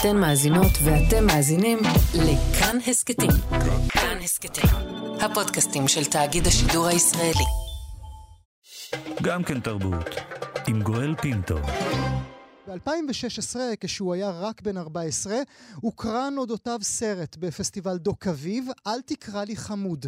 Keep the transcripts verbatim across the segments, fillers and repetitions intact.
אתן מאזינות ואתם מאזינים לכאן הסקטים. כאן הסקטים, הפודקאסטים של תאגיד השידור הישראלי. גם כן תרבות, עם גואל פינטו. ב-אלפיים ושש עשרה, כשהוא היה רק בן ארבע עשרה, הוקרן אודותיו סרט בפסטיבל דוק אביב, אל תקרא לי חמוד.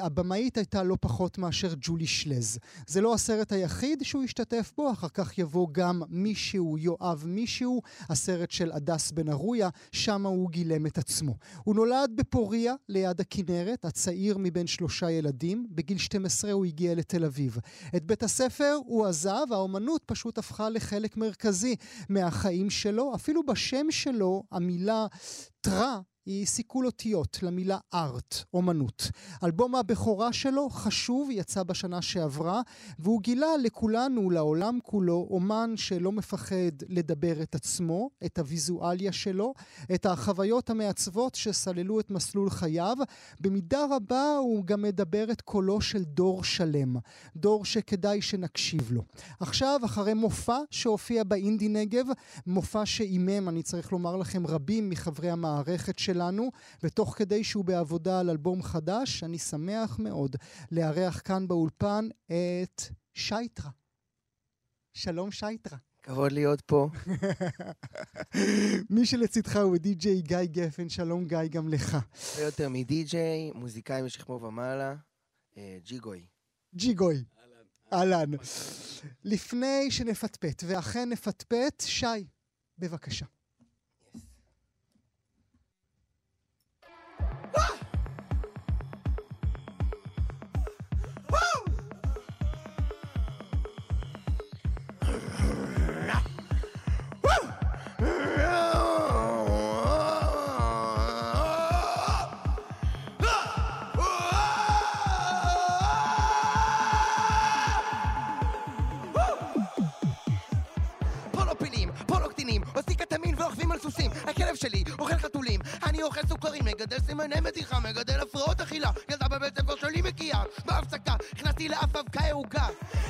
הבמאית הייתה לא פחות מאשר ג'ולי שלז. זה לא הסרט היחיד שהוא השתתף בו, אחר כך יבוא גם מישהו יואב מישהו, הסרט של עדס בן ארויה, שם הוא גילם את עצמו. הוא נולד בפוריה, ליד הכנרת, הצעיר מבין שלושה ילדים, בגיל שתים עשרה הוא הגיע לתל אביב. את בית הספר הוא עזב, האומנות פשוט הפכה לחלק מרכזי מהחיים שלו, אפילו בשם שלו המילה טרא היא סיכול אותיות למילה ארט, אומנות. אלבום הבכורה שלו, חשוב, יצא בשנה שעברה, והוא גילה לכולנו, לעולם כולו, אומן שלא מפחד לדבר את עצמו, את הוויזואליה שלו, את החוויות המעצבות שסללו את מסלול חייו. במידה רבה הוא גם מדבר את קולו של דור שלם, דור שכדאי שנקשיב לו. עכשיו, אחרי מופע שהופיע באינדי נגב, מופע שאימם, אני צריך לומר לכם, רבים מחברי המערכת של לנו, ותוך כדי שהוא בעבודה על אלבום חדש, אני שמח מאוד לארח כאן באולפן את שי טרא. שלום שי טרא. כבוד להיות פה. מי שלצדך הוא די-ג'יי גיא גפן, שלום גיא גם לך. יותר מדי-ג'יי, מוזיקאי משכמו ומעלה, ג'י גוי. ג'י גוי. אהלן. לפני שנפטפט, ואכן נפטפט, שי, בבקשה. הכלב שלי אוכל חתולים, אני אוכל סוכרים, מגדל סימני מתיחה, מגדל הפרעות אכילה, ילדה בבית ספר שלי מגיעה, בהפסקה, הכנסתי לאף אבקה ירוקה,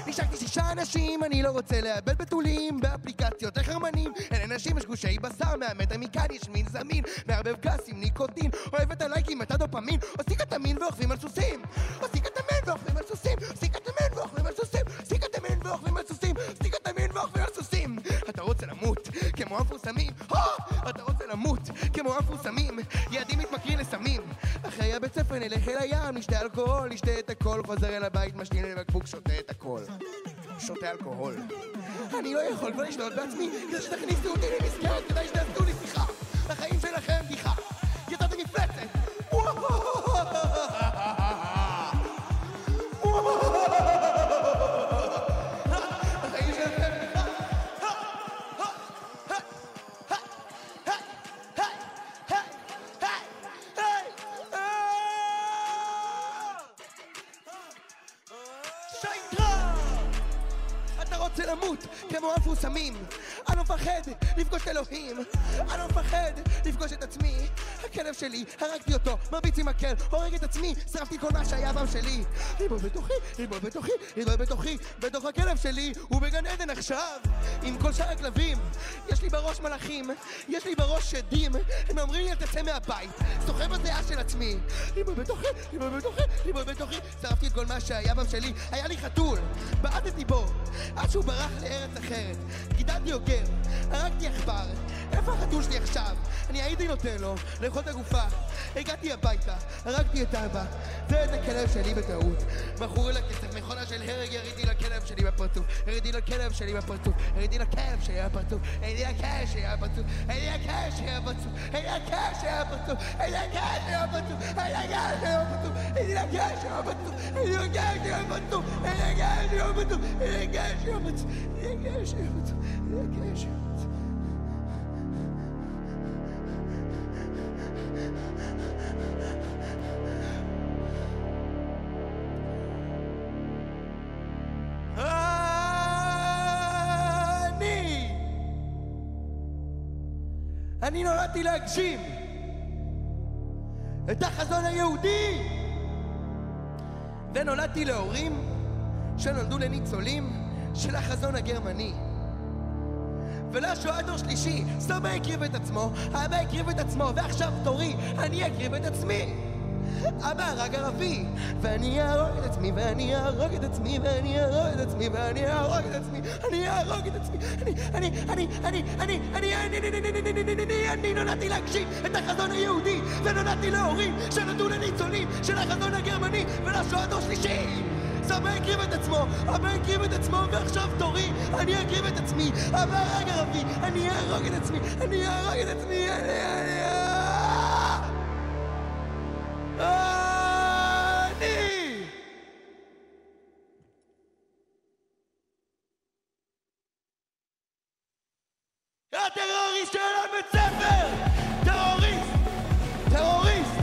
נשקתי שישה אנשים, אני לא רוצה לאבד בתולים, באפליקציות לחרמנים, אין אנשים, יש גושי בשר, מהמטר מכאן יש מין זמין, מערבב קסים, ניקוטין, אוהב את הלייקים, את הדופמין, עושים קטמין ואוכבים על סוסים, עושים קטמין ואוכבים על סוסים, עושים קטמין ואוכבים על סוסים, עושים קטמין ואוכבים על סוסים, עושים קטמין ואוכבים על סוסים, אתה רוצה למות, כמו המפורסמים, אתה רוצה למות, כמו המפורסמים, יעדים מתמכרים לסמים. אחרי הבית ספר נלך אל הים, נשתה אלכוהול, נשתה את הכל, חוזר אל הבית, משתין לבקבוק, שותה את הכל. שותה אלכוהול. אני לא יכול כבר לשלוט בעצמי, כדי שתכניסו אותי למסגרת, כדי שתעשו לי שיחה. לחיים שלכם גיחה. יצאתי מפלצת. כמו המפורסמים, אני לא מפחד לפגוש את אלוהים, אני לא מפחד לפגוש את עצמי. הכלב שלי, הרגתי אותו, מרביץ עם מקל, הורג את עצמי, שרפתי כל מה שהיה בם שלי. ריבוי בתוכי, ריבוי בתוכי, ריבוי בתוכי, בתוך הכלב שלי, הוא בגן עדן עכשיו, עם כל שאר הכלבים. יש לי בראש מלאכים, יש לי בראש שדים, הם אומרים לי לתצא מהבית, סוחב הזיעה של עצמי. ריבוי בתוכי, ריבוי בתוכי, ריבוי בתוכי, שרפתי את כל מה שהיה בם שלי, היה לי חתול, בעטתי בו, עד שהוא ברח לארץ אחרת. גידלתי אוגר, הרגתי עכבר, איפה החתול שלי עכשיו? אני הייתי נותן לו, לאכול את הגופה. הגעתי הביתה, הרגתי את אבא, ואת הכלב שלי בטעות. מכורי לכסף, מכונה של הרג, הריתי לכלב שלי בפרצוף, הריתי לכלב שלי בפרצוף, הריתי לכלב שלי בפרצוף, הריתי לכלב שלי בפרצוף, הריתי לכלב שלי בפרצוף, הריתי לכלב שלי בפרצוף, הריתי לכלב שלי בפרצוף, הריתי לכלב שלי בפרצוף, הריתי לכלב שלי בפרצוף, הריתי לכלב שלי בפרצוף, הריתי לכלב שלי בפרצוף, הריתי לכלב שלי בפרצוף, הריתי לכלב שלי בפרצוף. אני! אני נולדתי להגשים את החזון היהודי, ונולדתי להורים שנולדו לניצולים של החזון הגרמני. ולא שואה דור שלישי. סמא הקריב את עצמו, האבא הקריב את עצמו, ועכשיו תורי, אני אקריב את עצמי. אבא רק ערבי, ואני אהרוג את עצמי, ואני אהרוג את עצמי, ואני אהרוג את עצמי, ואני אהרוג את עצמי, אני אהרוג את עצמי, אני, אני, אני, אני, אני, אני, אני, אני, אני, אני, אני, אני נולדתי להגשים את החזון היהודי, ונולדתי להורים שנולדו לניצולים של החזון הגרמני ולשואה דור שלישי. אבא הקריב את עצמו, אבא הקריב את עצמו, ועכשיו תורי, אני אקריב את עצמי, אבא רק ערבי, אני אהרוג את עצמי, אני אהרוג את עצמי, אני, אני, אני! הטרוריסט של בית ספר! טרוריסט! טרוריסט!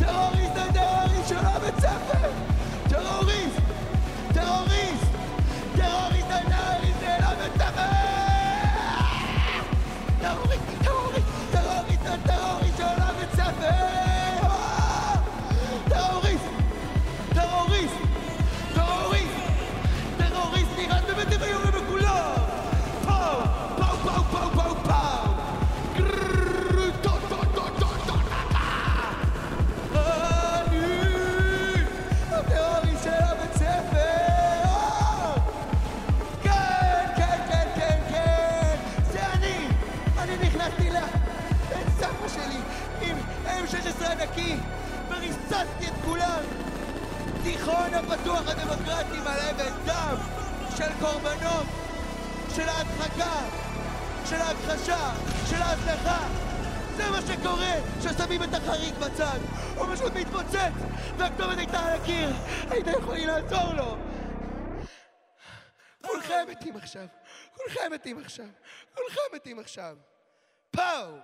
טרוריסט הטרוריסט של בית ספר! טרוריסט! טרוריסט! טרוריסט הטרוריסט של בית ספר! טרוריסט! טרוריסט! טרוריסט הטרוריסט של בית ספר! שש עשרה ענקי, וריססתי את כולם. תיכון הפתוח הדמוקרטי מלא בדם של קורבנות, של ההדחקה, של ההכחשה, של ההזנחה. זה מה שקורה כששמים את החריג בצד. הוא פשוט מתפוצץ, והכתובת הייתה על הקיר. הייתם יכולים לעזור לו. כולכם מתים עכשיו, כולכם מתים עכשיו, כולכם מתים עכשיו. פאו!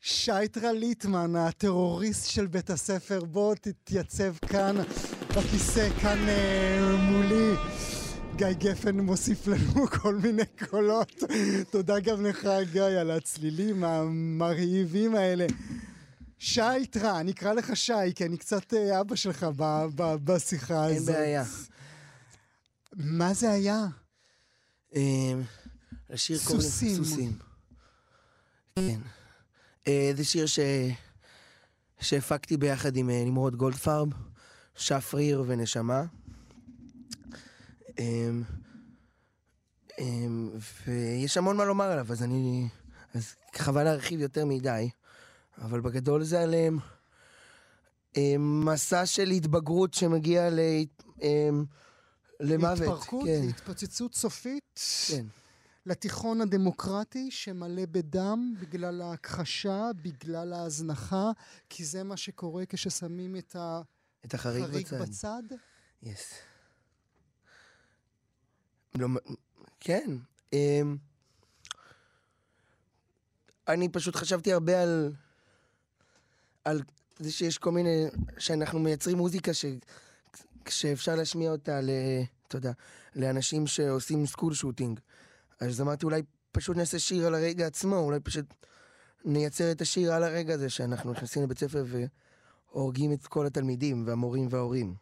שי טרא ליטמן, הטרוריסט של בית הספר, בוא תתייצב כאן בכיסא, כאן מולי. גיא גפן מוסיף לנו כל מיני קולות. תודה גם לך, גיא, על הצלילים המרהיבים האלה. שי טרא, אני אקרא לך שי, כי אני קצת אבא שלך בשיחה הזאת. אין בעיה. מה זה היה? לשיר קוראים סוסים. כן. זה שיר שהפקתי ביחד עם נמרוד גולד פארב, שפריר ונשמה. ויש המון מה לומר עליו, אז חבל להרחיב יותר מדי, אבל בגדול זה על מסע של התבגרות שמגיע למוות. להתפרקות, להתפוצצות סופית. כן. לתיכון הדמוקרטי שמלא בדם בגלל ההכחשה, בגלל ההזנחה, כי זה מה שקורה כששמים את, ה... את החריג, החריג בצד. בצד? Yes. לא, כן. Um, אני פשוט חשבתי הרבה על, על זה שיש כל מיני, שאנחנו מייצרים מוזיקה ש... כשאפשר להשמיע אותה ל... תודה, לאנשים שעושים סקול שוטינג. אז אמרתי, אולי פשוט נעשה שיר על הרגע עצמו, אולי פשוט נייצר את השיר על הרגע הזה, שאנחנו נכנסים לבית ספר והורגים את כל התלמידים והמורים וההורים.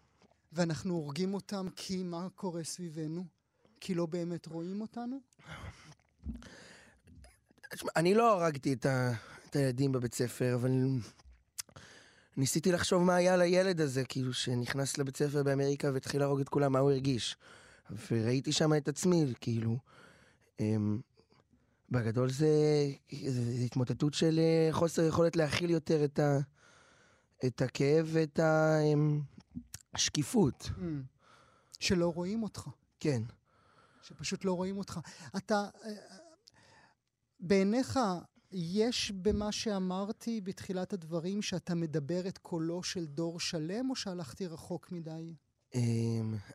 ואנחנו הורגים אותם כי מה קורה סביבנו? כי לא באמת רואים אותנו? אני לא הרגתי את, ה... את הילדים בבית ספר, אבל ניסיתי לחשוב מה היה לילד הזה, כאילו שנכנס לבית ספר באמריקה והתחיל להרוג את כולם, מה הוא הרגיש. וראיתי שם את עצמי, כאילו... בגדול זה התמוטטות של חוסר יכולת להכיל יותר את הכאב ואת השקיפות. שלא רואים אותך. כן. שפשוט לא רואים אותך. אתה, בעיניך יש במה שאמרתי בתחילת הדברים שאתה מדבר את קולו של דור שלם או שהלכתי רחוק מדי?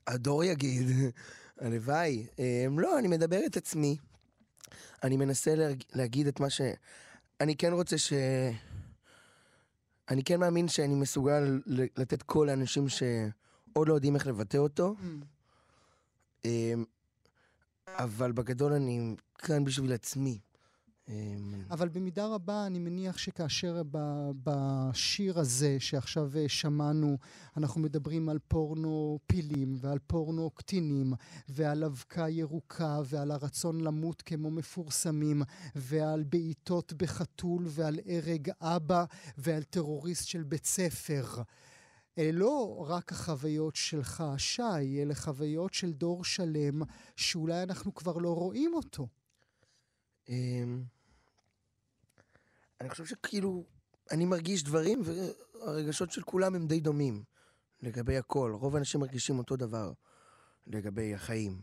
הדור יגיד, הלוואי, לא, אני מדבר את עצמי, אני מנסה להגיד את מה ש... אני כן רוצה ש... אני כן מאמין שאני מסוגל לתת קול לאנשים שעוד לא יודעים איך לבטא אותו, אבל בגדול אני כאן בשביל עצמי, אבל במידה רבה אני מניח שכאשר בשיר הזה שעכשיו שמענו אנחנו מדברים על פורנו פילים ועל פורנו קטינים ועל אבקה ירוקה ועל הרצון למות כמו מפורסמים ועל בעיטות בחתול ועל הרג אבא ועל טרוריסט של בית ספר, לא רק החוויות שלך שי, אלה חוויות של דור שלם שאולי אנחנו כבר לא רואים אותו. אני חושב שכאילו, אני מרגיש דברים, והרגשות של כולם הם די דומים, לגבי הכל. רוב האנשים מרגישים אותו דבר, לגבי החיים.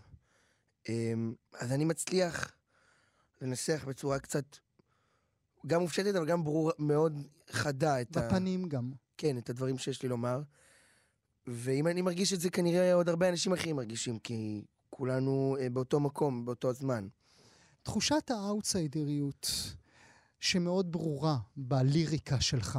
אז אני מצליח לנסח בצורה קצת, גם מופשטת, אבל גם ברור, מאוד חדה. בפנים ה... גם. כן, את הדברים שיש לי לומר. ואם אני מרגיש את זה, כנראה עוד הרבה אנשים אחרים מרגישים, כי כולנו באותו מקום, באותו זמן. תחושת האאוטסיידריות... שמאוד ברורה בליריקה שלך.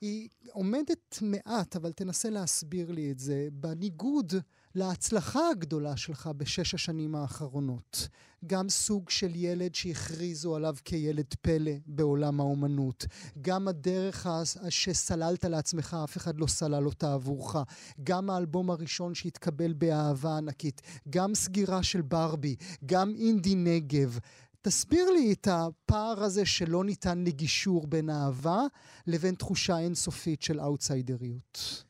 היא עומדת מעט, אבל תנסה להסביר לי את זה, בניגוד להצלחה הגדולה שלך בשש השנים האחרונות. גם סוג של ילד שהכריזו עליו כילד פלא בעולם האומנות. גם הדרך שסללת לעצמך, אף אחד לא סלל אותה עבורך. גם האלבום הראשון שהתקבל באהבה ענקית. גם סגירה של ברבי. גם אינדי נגב. תסביר לי את הפער הזה שלא ניתן לגישור בין אהבה לבין תחושה אינסופית של אאוטסיידריות.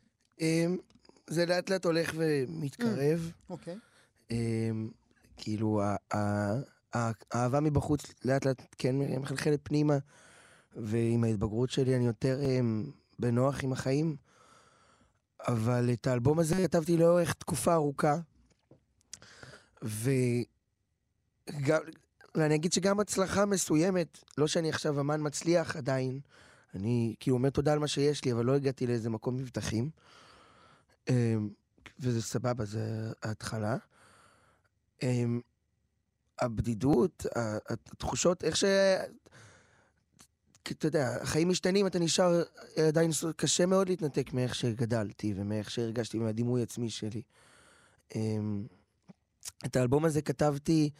זה לאט לאט הולך ומתקרב. אוקיי. כאילו, האהבה מבחוץ לאט לאט כן מחלחלת פנימה, ועם ההתבגרות שלי אני יותר בנוח עם החיים, אבל את האלבום הזה כתבתי לאורך תקופה ארוכה, וגם... אני אגיד שגם הצלחה מסוימת, לא שאני עכשיו אמן מצליח עדיין, אני כאילו אומר תודה על מה שיש לי, אבל לא הגעתי לאיזה מקום מבטחים, וזה סבבה, זה ההתחלה. הבדידות, התחושות, איך ש... אתה יודע, החיים משתנים, אתה נשאר עדיין קשה מאוד להתנתק מאיך שגדלתי, ומאיך שהרגשתי, מהדימוי עצמי שלי. את האלבום הזה כתבתי,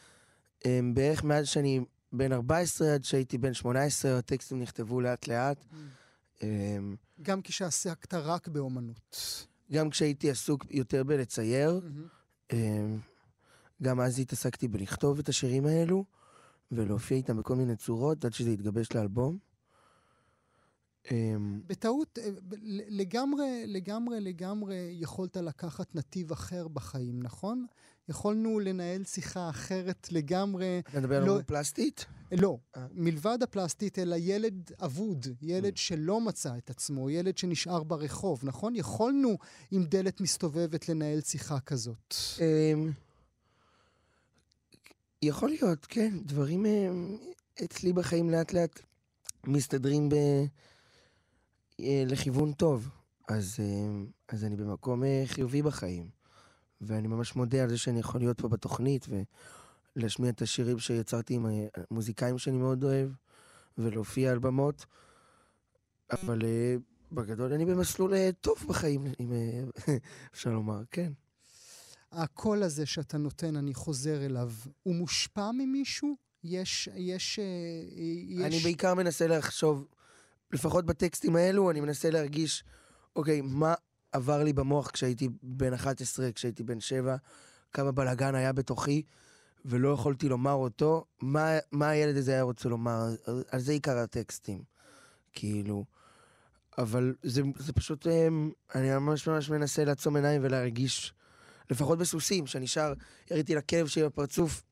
בערך מאז שאני בין ארבע עשרה עד שהייתי בין שמונה עשרה, הטקסטים נכתבו לאט לאט. גם כשעסקת רק באומנות. גם כשהייתי עסוק יותר בלצייר, גם אז התעסקתי בלכתוב את השירים האלו, ולהופיע איתם בכל מיני צורות, עד שזה התגבש לאלבום. בטעות, לגמרי, לגמרי, לגמרי יכולת לקחת נתיב אחר בחיים, נכון? יכולנו לנהל שיחה אחרת לגמרי. אתה מדבר על פלסטית? לא, מלבד הפלסטית, אלא ילד אבוד, ילד שלא מצא את עצמו, ילד שנשאר ברחוב, נכון? יכולנו עם דלת מסתובבת לנהל שיחה כזאת. יכול להיות, כן. דברים אצלי בחיים לאט לאט מסתדרים ב... לכיוון טוב, אז, אז אני במקום חיובי בחיים, ואני ממש מודה על זה שאני יכול להיות פה בתוכנית, ולהשמיע את השירים שיצרתי עם המוזיקאים שאני מאוד אוהב, ולהופיע על במות, אבל בגדול אני במסלול טוב בחיים, אם אפשר לומר, כן. הקול הזה שאתה נותן, אני חוזר אליו, הוא מושפע ממישהו? יש, יש, יש... אני בעיקר מנסה לחשוב... לפחות בטקסטים האלו, אני מנסה להרגיש, אוקיי, מה עבר לי במוח כשהייתי בן אחת עשרה, כשהייתי בן שבע, כמה בלגן היה בתוכי, ולא יכולתי לומר אותו, מה, מה הילד הזה היה רוצה לומר, על זה עיקר הטקסטים, כאילו, אבל זה, זה פשוט, אני ממש ממש מנסה לעצום עיניים ולהרגיש, לפחות בסוסים, שנשאר, הראיתי לכלב שלי בפרצוף,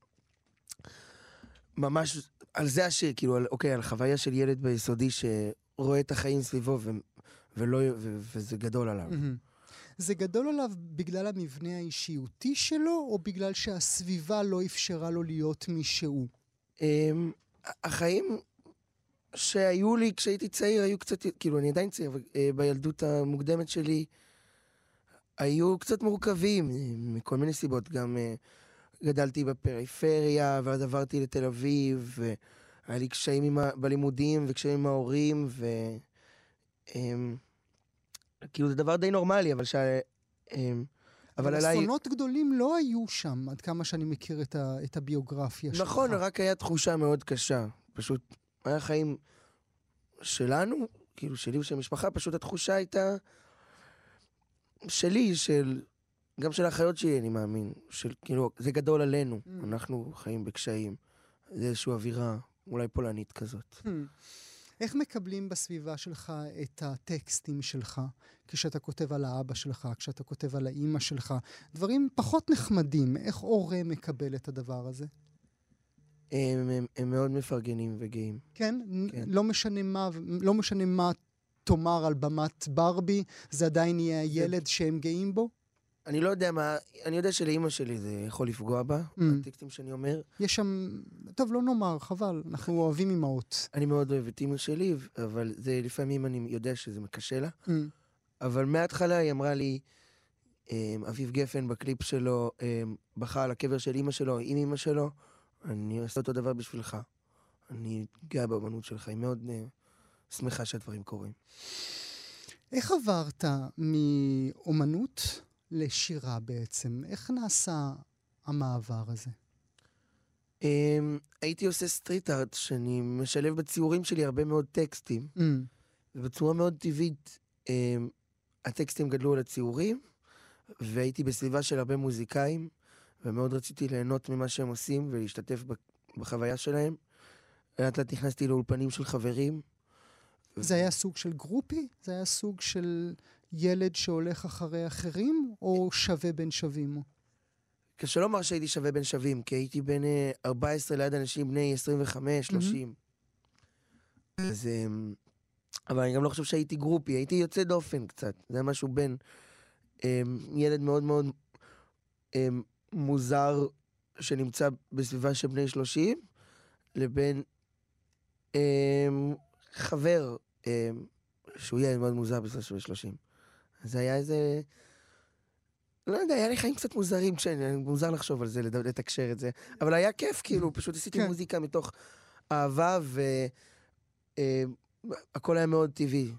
ממש, על זה השיר, כאילו, על, אוקיי, על חוויה של ילד ביסודי ש... רואה את החיים סביבו, ו- ולא, ו- וזה גדול עליו. Mm-hmm. זה גדול עליו בגלל המבנה האישיותי שלו, או בגלל שהסביבה לא אפשרה לו להיות מישהו? Um, החיים שהיו לי כשהייתי צעיר, היו קצת, כאילו אני עדיין צעיר, אבל uh, בילדות המוקדמת שלי, היו קצת מורכבים, מכל מיני סיבות. גם uh, גדלתי בפריפריה, ואז עברתי לתל אביב, ו... היה לי קשיים בלימודים וקשיים עם ההורים, ו... כאילו זה דבר די נורמלי, אבל שה... אבל עליי... אסונות גדולים לא היו שם, עד כמה שאני מכיר את הביוגרפיה שלך. נכון, רק היה תחושה מאוד קשה, פשוט היה חיים שלנו, כאילו שלי ושל משפחה, פשוט התחושה הייתה שלי, של, גם של החיות שלי, אני מאמין, של, כאילו, זה גדול עלינו, mm. אנחנו חיים בקשיים, זה איזושהי אווירה, אולי פולנית כזאת. Mm. איך מקבלים בסביבה שלך את הטקסטים שלך, כשאתה כותב על האבא שלך, כשאתה כותב על האמא שלך, דברים פחות נחמדים, איך הורה מקבל את הדבר הזה? הם, הם, הם מאוד מפרגנים וגאים. כן? כן. לא משנה מה, לא משנה מה תאמר על במת ברבי, זה עדיין יהיה הילד שהם גאים בו? אני לא יודע מה, אני יודע שלאמא שלי זה יכול לפגוע בה, mm. הטקסטים שאני אומר. יש שם, טוב, לא נאמר, חבל, אנחנו אוהבים אמאות. אני מאוד אוהב את אמא שלי, אבל זה לפעמים אני יודע שזה מקשה לה, mm. אבל מההתחלה היא אמרה לי, אביב גפן בקליפ שלו, בכה על הקבר של אמא שלו, עם אמא שלו, אני עושה אותו דבר בשבילך. אני גאה באמנות שלך, היא מאוד שמחה שהדברים קורים. איך עברת מאומנות לשירה בעצם? איך נעשה המעבר הזה? הייתי עושה סטריט ארט, שאני משלב בציורים שלי הרבה מאוד טקסטים, ובצורה מאוד טבעית הטקסטים גדלו על הציורים, והייתי בסביבה של הרבה מוזיקאים, ומאוד רציתי ליהנות ממה שהם עושים ולהשתתף בחוויה שלהם. לאט לאט נכנסתי לאולפנים של חברים. זה היה סוג של גרופי? זה היה סוג של ילד שהולך אחרי אחרים, או שווה בין שווים? קשה לומר שהייתי שווה בין שווים, כי הייתי בין ארבע עשרה ליד אנשים בני עשרים וחמש שלושים. אז, אבל אני גם לא חושב שהייתי גרופי, הייתי יוצא דופן קצת. זה היה משהו בין ילד מאוד מאוד מוזר שנמצא בסביבה של בני שלושים, לבין חבר שהוא ילד מאוד מוזר בסביבה של שלושים. אז היה איזה, לא יודע, היה לי חיים קצת מוזרים, מוזר לחשוב על זה, לתקשר את זה, אבל היה כיף, כאילו, פשוט עשיתי מוזיקה מתוך אהבה, והכל היה מאוד טבעי.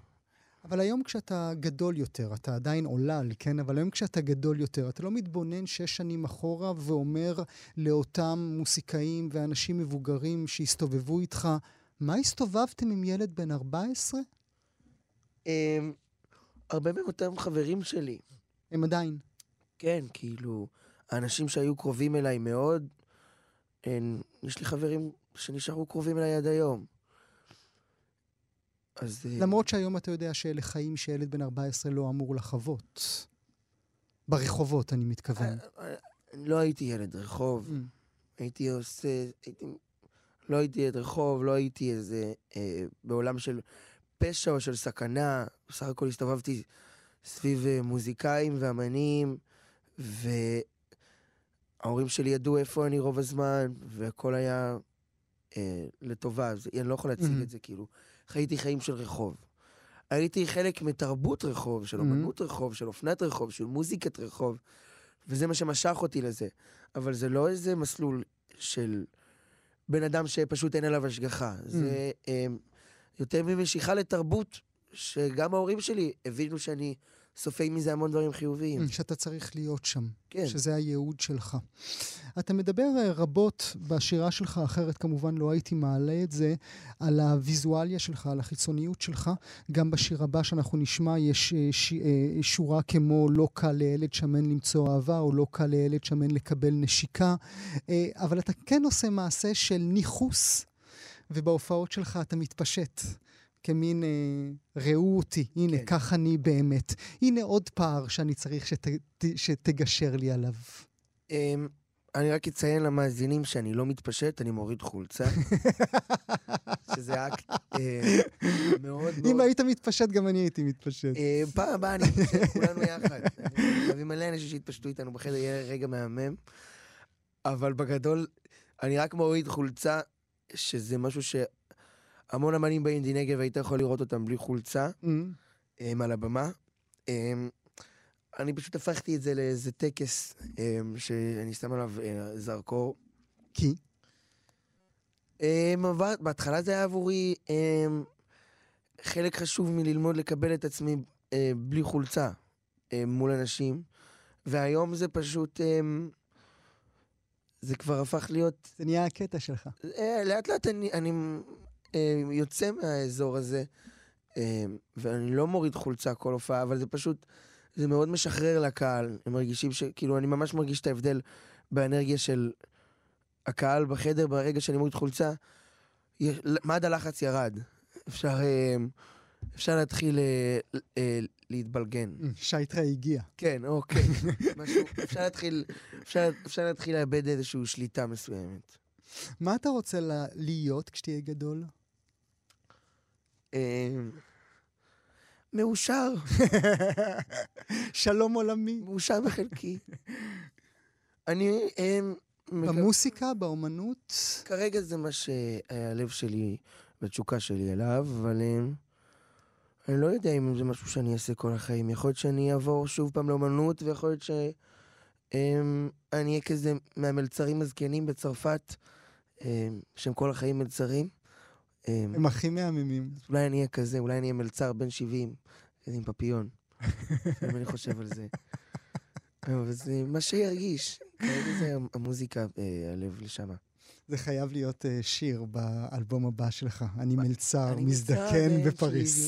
אבל היום כשאתה גדול יותר, אתה עדיין עולל, כן? אבל היום כשאתה גדול יותר, אתה לא מתבונן שש שנים אחורה ואומר לאותם מוסיקאים ואנשים מבוגרים שהסתובבו איתך, מה הסתובבתם עם ילד בן ארבע עשרה? הרבה מאותם חברים שלי. הם עדיין? כן, כאילו, האנשים שהיו קרובים אליי מאוד, יש לי חברים שנשארו קרובים אליי עד היום. אז, למרות שהיום אתה יודע שאלה חיים שילד בן ארבע עשרה לא אמור לחוות. ברחובות, אני מתכוון. לא הייתי ילד רחוב. הייתי עושה, הייתי, לא הייתי ילד רחוב, לא הייתי איזה, אה, בעולם של פשע או של סכנה. בסך הכל הסתובבתי סביב מוזיקאים ואמנים, וההורים שלי ידעו איפה אני רוב הזמן, והכל היה אה, לטובה. אני לא יכול להציג את זה, כאילו. חייתי חיים של רחוב. הייתי חלק מתרבות רחוב, של אומנות רחוב, של אופנת רחוב, של מוזיקת רחוב, וזה מה שמשך אותי לזה. אבל זה לא איזה מסלול של בן אדם שפשוט אין עליו השגחה. זה יותר ממשיכה לתרבות, שגם ההורים שלי הבינו שאני סופי מזה המון דברים חיוביים. שאתה צריך להיות שם, כן. שזה הייעוד שלך. אתה מדבר רבות בשירה שלך, אחרת כמובן לא הייתי מעלה את זה, על הוויזואליה שלך, על החיצוניות שלך. גם בשיר הבא שאנחנו נשמע, יש ש... שורה כמו לא קל לילד שמן למצוא אהבה, או לא קל לילד שמן לקבל נשיקה. אבל אתה כן עושה מעשה של ניחוס, ובהופעות שלך אתה מתפשט. כמין, אה, ראו אותי, הנה, כן. כך אני באמת. הנה עוד פער שאני צריך שת, ת, שתגשר לי עליו. אה, אני רק אציין למאזינים שאני לא מתפשט, אני מוריד חולצה. שזה אקט אה, מאוד מאוד... אם היית מתפשט, גם אני הייתי מתפשט. אה, פעם הבאה אני מתפשט, כולנו יחד. אני מלא אנשים שהתפשטו איתנו בחדר, יהיה רגע מהמם. אבל בגדול, אני רק מוריד חולצה, שזה משהו ש... המון אמנים באינדי נגב, היית יכול לראות אותם בלי חולצה, על הבמה. אני פשוט הפכתי את זה לאיזה טקס, שאני שם עליו זרקור. כי? בהתחלה זה היה עבורי חלק חשוב מללמוד לקבל את עצמי בלי חולצה מול אנשים, והיום זה פשוט... זה כבר הפך להיות... זה נהיה הקטע שלך. לאט לאט אני, אני אה, יוצא מהאזור הזה, אה, ואני לא מוריד חולצה כל הופעה, אבל זה פשוט, זה מאוד משחרר לקהל. הם מרגישים ש... כאילו, אני ממש מרגיש את ההבדל באנרגיה של הקהל בחדר, ברגע שאני מוריד חולצה, מד הלחץ ירד. אפשר... אה, אפשר להתחיל להתבלגן. שי טרא הגיע. כן, אוקיי. אפשר להתחיל לאבד איזושהי שליטה מסוימת. מה אתה רוצה להיות כשתהיה גדול? מאושר. שלום עולמי. מאושר בחלקי. אני... במוסיקה, באומנות? כרגע זה מה שהלב שלי והתשוקה שלי אליו, אבל... אני לא יודע אם זה משהו שאני אעשה כל החיים. יכול להיות שאני אעבור שוב פעם לאומנות, ויכול להיות שאני אהיה כזה מהמלצרים הזקנים בצרפת, שהם כל החיים מלצרים. הם הכי מהממים. אולי אני אהיה כזה, אולי אני אהיה מלצר בן שבעים, עם פפיון. אני חושב על זה. אבל זה מה שירגיש. זה המוזיקה, הלב לשם. זה חייב להיות שיר באלבום הבא שלך. אני מלצר, מזדקן בפריס.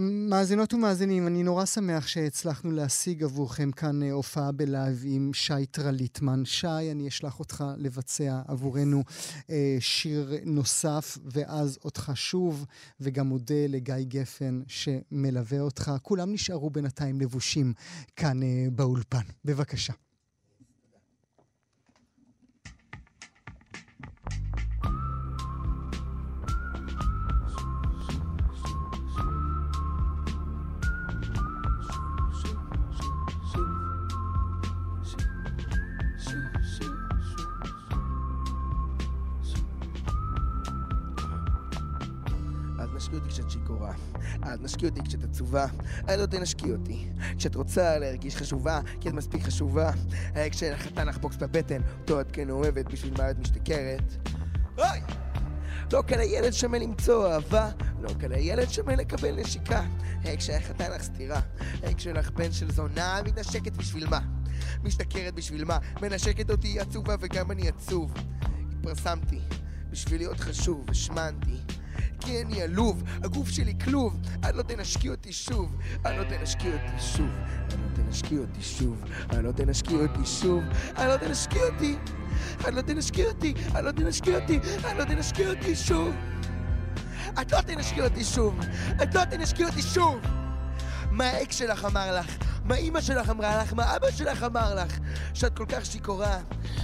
מאזינות ומאזינים, אני נורא שמח שהצלחנו להשיג עבורכם כאן הופעה בלייב עם שי טרא ליטמן. שי, אני אשלח אותך לבצע עבורנו שיר נוסף, ואז אותך שוב, וגם מודה לגיא גפן שמלווה אותך. כולם נשארו בינתיים לבושים כאן באולפן. בבקשה. נשקי אותי כשאת שיקורה, את נשקי אותי כשאת עצובה, את לא תנשקי אותי כשאת רוצה להרגיש חשובה, כי את מספיק חשובה. כשאתה תנח בוקס בבטן, אותו את כן אוהבת, בשביל מה את משתכרת? אוי! לא קל הילד שמה למצוא אהבה, לא קל הילד שמה לקבל נשיקה. כשאתה תנח סתירה, כשלך בן של זונה, מתנשקת בשביל מה? משתכרת בשביל מה? מנשקת אותי עצובה וגם אני עצוב. התפרסמתי בשביל להיות חשוב, השמנתי כי אני עלוב, הגוף שלי כלוב. אני לא תנשקי אותי שוב, אני לא תנשקי אותי שוב, אני לא תנשקי אותי שוב, אני לא תנשקי אותי שוב, אני לא תנשקי אותי, אני לא תנשקי אותי, אני לא תנשקי אותי, אני לא תנשקי אותי שוב, את לא תנשקי אותי שוב, את לא תנשקי אותי שוב. מה האקס שלך אמר לך? מה אמא שלך אמרה לך? מה אבא שלך אמר לך? שאת כל כך שיקורה,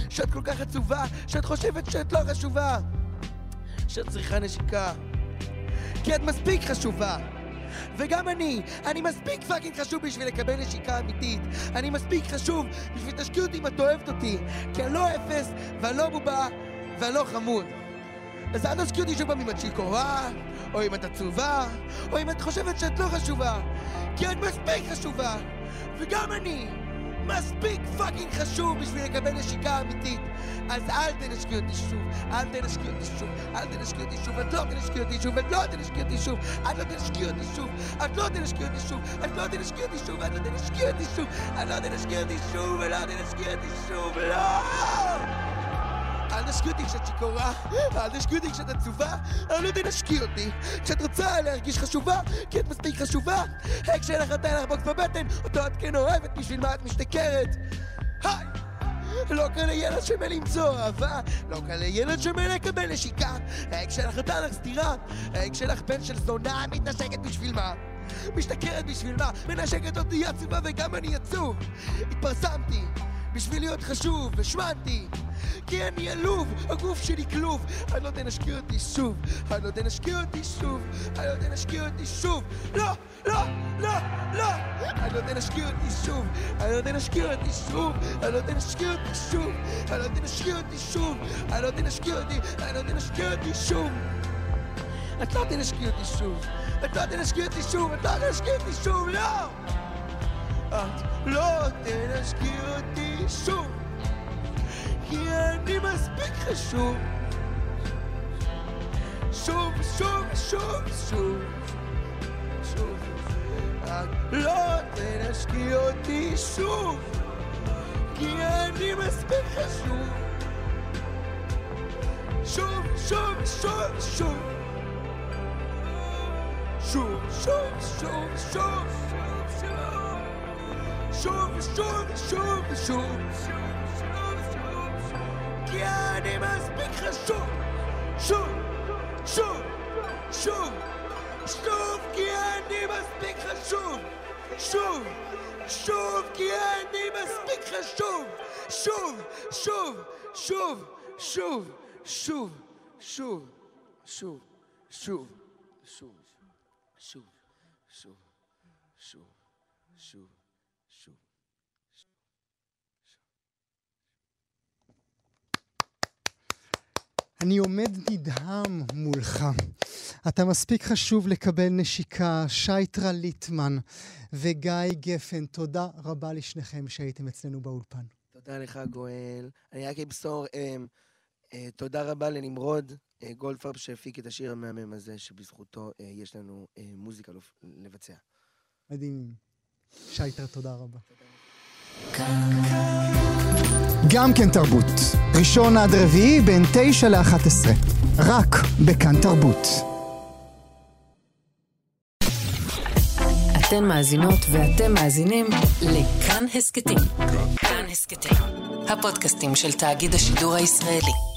שאת כל כך עצובה, שאת חושבת שאת לא חשובה, שאת צריכה נשיקה כי את מספיק חשובה. וגם אני, אני מספיק פאקינג חשוב בשביל לקבל נשיקה אמיתית. אני מספיק חשוב בשביל תשקיע אותי אם את אוהבת אותי, כי אני לא אפס ואני לא בובה ואני לא חמוד. אז אני לא אשקיע אותי שוב פעם אם את שיקורה, או אם את עצובה, או אם את חושבת שאת לא חשובה, כי את מספיק חשובה. וגם אני מספיק פאקינג חשוב בשביל לקבל נשיקה אמיתית. אז אל תנשקי אותי שוב, אל תנשקי אותי שוב, אל תנשקי אותי שוב, את לא תנשקי אותי שוב, את לא תנשקי אותי שוב, את לא תנשקי אותי שוב, את לא תנשקי אותי שוב, את לא תנשקי אותי שוב, את לא תנשקי אותי שוב, את לא תנשקי אותי שוב, ולא תנשקי אותי שוב, לא! אל תנשקי אותי כשאת שיקורה, אל תנשקי אותי כשאת עצובה, אל לא תנשקי אותי כשאת רוצה להרגיש חשובה, כי את מספיק חשובה. כשאלך אתה אלך בוקס בבטן, אותו את כן אוהבת, בשביל מה את משתכרת? היי! לא קל לילד שמה למצוא אהבה, לא קל לילד שמה לקבל נשיקה. כשלך נתן לך סתירה, כשלך בן של זונה, מתנשקת בשביל מה? משתכרת בשביל מה? מנשקת אותי עצובה וגם אני עצוב. התפרסמתי בשביל להיות חשוב, ושמנתי כי אני עלוב, הגוף שלי כלוב. אני לא תנשקי אותי שוב, אני לא תנשקי אותי שוב, אני לא תנשקי אותי שוב, לא, לא, לא, לא. אני לא תנשקי אותי שוב, אני לא תנשקי אותי שוב, אני לא תנשקי אותי שוב, אני לא תנשקי אותי שוב, אני לא תנשקי אותי, אני לא תנשקי אותי שוב. את לא תנשקי אותי שוב, את לא תנשקי אותי שוב, את לא תנשקי אותי שוב, לא. את לא תנשקי אותי שוב, כי אני מספיק חשוב. שוב, שוב, שוב, שוב, שוב. את לא תנשקי אותי שוב, כי אין לי מספיק חשוב. שוב, שוב, שוב, שוב. שוב, שוב, שוב, שוב. שוב, שוב, שוב, שוב. כי אין לי מספיק חשוב. שוב, שוב, שוב. שוב, כי אין לי מספיק חשוב. שוב. שוב, כי אני מספיק חשוב. שוב, שוב, שוב, שוב, שוב, שוב, שוב, שוב, שוב, שוב, שוב, שוב, שוב, שוב. אני עומד נדהם מולך. אתה מספיק חשוב לקבל נשיקה. שי טרא ליטמן וגיא גפן, תודה רבה לשניכם שהייתם אצלנו באולפן. תודה לך גואל. אני רק אמסור תודה רבה לנמרוד גולד פארב שהפיק את השיר המהמם הזה, שבזכותו יש לנו מוזיקה לבצע. מדהים. שי טרא, תודה רבה. גם כן תרבות, ראשון עד רביעי בין תשע לאחת עשרה, רק בכאן תרבות. אתן מאזינות ואתם מאזינים לכאן הסקטים. כאן הסקטים, הפודקאסטים של תאגיד השידור הישראלי.